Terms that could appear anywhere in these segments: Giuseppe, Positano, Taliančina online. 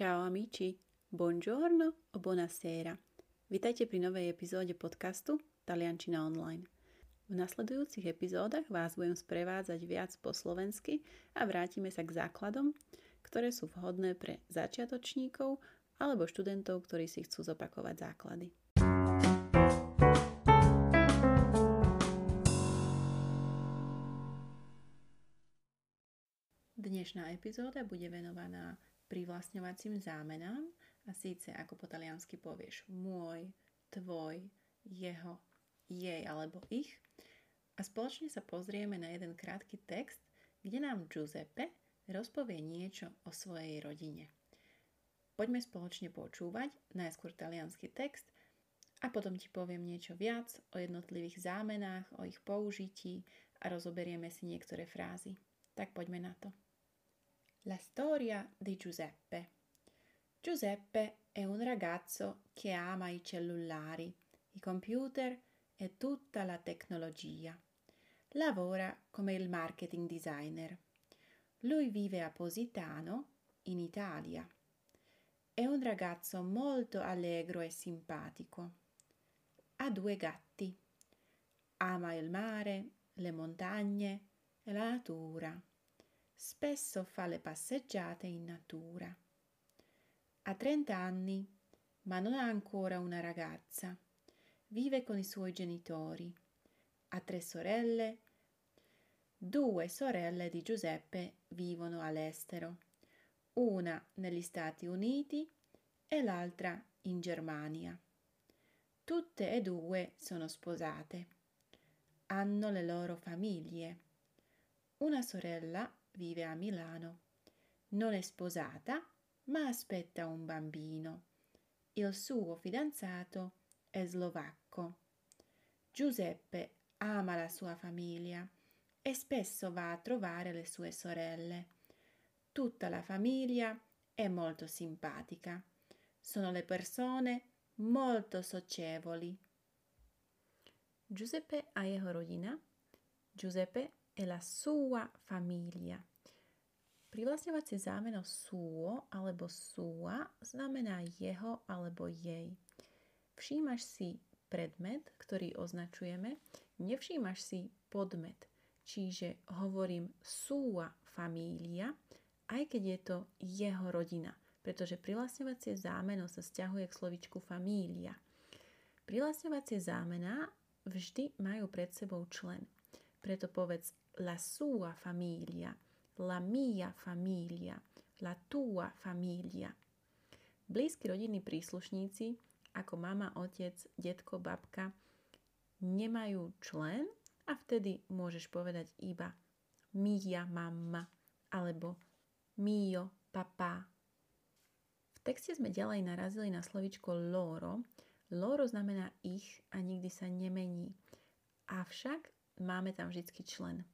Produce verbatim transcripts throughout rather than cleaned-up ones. Ciao amici, buongiorno o buonasera. Vitajte pri novej epizóde podcastu Taliančina online. V nasledujúcich epizódach vás budem sprevádzať viac po slovensky a vrátime sa k základom, ktoré sú vhodné pre začiatočníkov alebo študentov, ktorí si chcú zopakovať základy. Dnešná epizóda bude venovaná privlastňovacím zámenám, a síce ako po taliansky povieš môj, tvoj, jeho, jej alebo ich. A spoločne sa pozrieme na jeden krátky text, kde nám Giuseppe rozpovie niečo o svojej rodine. Poďme spoločne počúvať najskôr taliansky text a potom ti poviem niečo viac o jednotlivých zámenách, o ich použití a rozoberieme si niektoré frázy. Tak poďme na to. La storia di Giuseppe. Giuseppe è un ragazzo che ama i cellulari, i computer e tutta la tecnologia. Lavora come il marketing designer. Lui vive a Positano, in Italia. È un ragazzo molto allegro e simpatico. Ha due gatti. Ama il mare, le montagne e la natura. Spesso fa le passeggiate in natura. Ha trenta anni, ma non ha ancora una ragazza. Vive con i suoi genitori. Ha tre sorelle. Due sorelle di Giuseppe vivono all'estero. Una negli Stati Uniti e l'altra in Germania. Tutte e due sono sposate. Hanno le loro famiglie. Una sorella vive a Milano. Non è sposata, ma aspetta un bambino. Il suo fidanzato è slovacco. Giuseppe ama la sua famiglia e spesso va a trovare le sue sorelle. Tutta la famiglia è molto simpatica. Sono le persone molto socievoli. Giuseppe a jeho rodina. Giuseppe e la sua famiglia. Privlastňovacie zámeno suo alebo sua znamená jeho alebo jej. Všímaš si predmet, ktorý označujeme, nevšímaš si podmet. Čiže hovorím sua família, aj keď je to jeho rodina, pretože privlastňovacie zámeno sa sťahuje k slovičku família. Privlastňovacie zámená vždy majú pred sebou člen. Preto povedz la sua família, la mia famiglia, la tua famiglia. Blízki rodinní príslušníci, ako mama, otec, detko, babka, nemajú člen a vtedy môžeš povedať iba mia mamma alebo mio papá. V texte sme ďalej narazili na slovičko loro. Loro znamená ich a nikdy sa nemení. Avšak máme tam vždycky člen.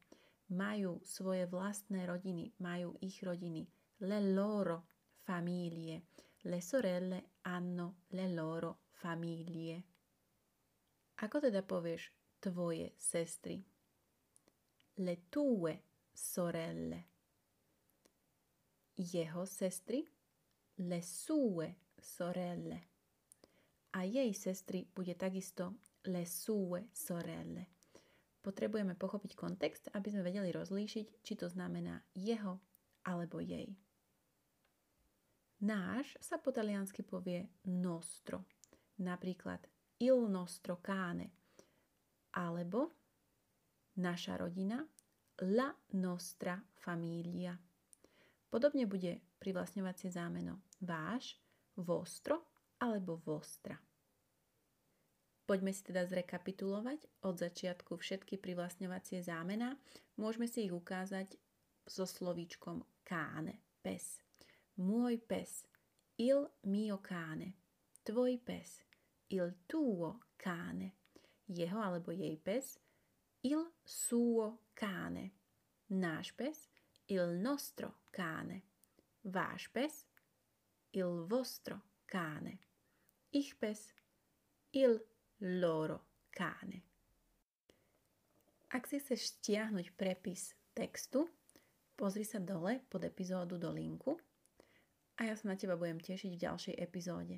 Majú svoje vlastné rodiny, majú ich rodiny. Le loro famiglie. Le sorelle hanno le loro famiglie. Ako teda povieš tvoje sestry? Le tue sorelle. Jeho sestry? Le sue sorelle. A jej sestry bude takisto le sue sorelle. Potrebujeme pochopiť kontext, aby sme vedeli rozlíšiť, či to znamená jeho alebo jej. Náš sa po taliansky povie nostro. Napríklad il nostro cane. Alebo naša rodina, la nostra famiglia. Podobne bude privlastňovacie zámeno váš, vostro alebo vostra. Poďme si teda zrekapitulovať od začiatku všetky privlastňovacie zámená. Môžeme si ich ukázať so slovíčkom cane, pes. Môj pes, il mio cane. Tvoj pes, il tuo cane. Jeho alebo jej pes, il suo cane. Náš pes, il nostro cane. Váš pes, il vostro cane. Ich pes, il loro cane. Ak si chceš stiahnuť prepis textu, pozri sa dole pod epizódu do linku a ja sa na teba budem tešiť v ďalšej epizóde.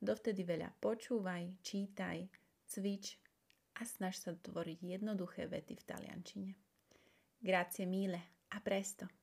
Dovtedy veľa počúvaj, čítaj, cvič a snaž sa tvoriť jednoduché vety v taliančine. Grazie mille, a presto!